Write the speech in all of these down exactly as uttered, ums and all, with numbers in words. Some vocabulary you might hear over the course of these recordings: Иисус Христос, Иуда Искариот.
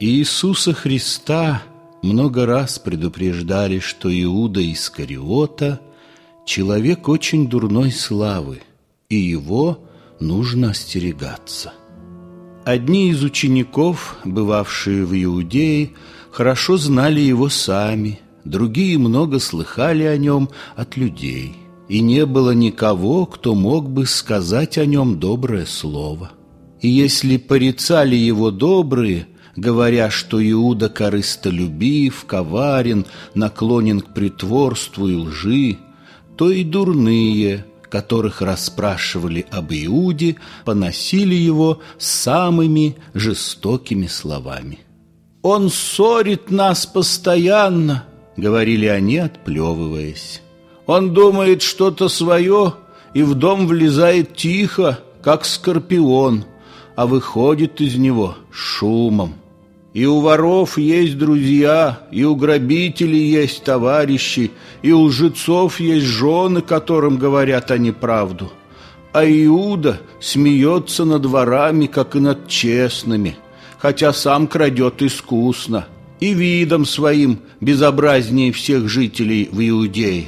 Иисуса Христа много раз предупреждали, что Иуда Искариота – человек очень дурной славы, и его нужно остерегаться. Одни из учеников, бывавшие в Иудее, хорошо знали его сами, другие много слыхали о нем от людей, и не было никого, кто мог бы сказать о нем доброе слово. И если порицали его добрые, говоря, что Иуда корыстолюбив, коварен, наклонен к притворству и лжи, то и дурные, которых расспрашивали об Иуде, поносили его самыми жестокими словами. «Он ссорит нас постоянно», — говорили они, отплевываясь. «Он думает что-то свое и в дом влезает тихо, как скорпион, а выходит из него шумом. И у воров есть друзья, и у грабителей есть товарищи, и у лжецов есть жены, которым говорят они правду. А Иуда смеется над ворами, как и над честными, хотя сам крадет искусно, и видом своим безобразнее всех жителей в Иудее.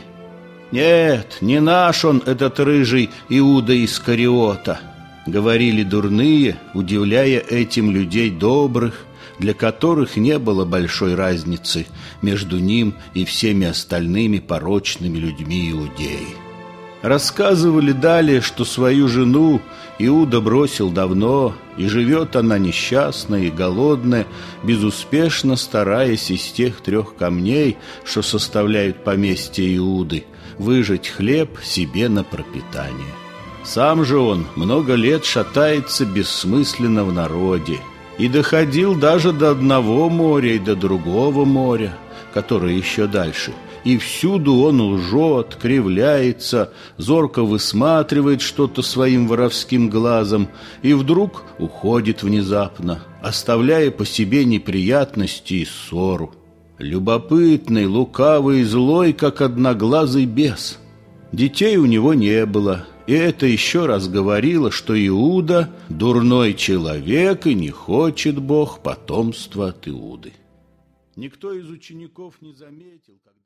Нет, не наш он, этот рыжий Иуда Искариота», — говорили дурные, удивляя этим людей добрых, для которых не было большой разницы между ним и всеми остальными порочными людьми Иудеи. Рассказывали далее, что свою жену Иуда бросил давно, и живет она несчастная и голодная, безуспешно стараясь из тех трех камней, что составляют поместье Иуды, выжать хлеб себе на пропитание. Сам же он много лет шатается бессмысленно в народе и доходил даже до одного моря и до другого моря, которое еще дальше. И всюду он лжет, кривляется, зорко высматривает что-то своим воровским глазом и вдруг уходит внезапно, оставляя по себе неприятности и ссору. Любопытный, лукавый и злой, как одноглазый бес. Детей у него не было, и это еще раз говорило, что Иуда – дурной человек, и не хочет Бог потомства от Иуды. Никто из учеников не заметил, как...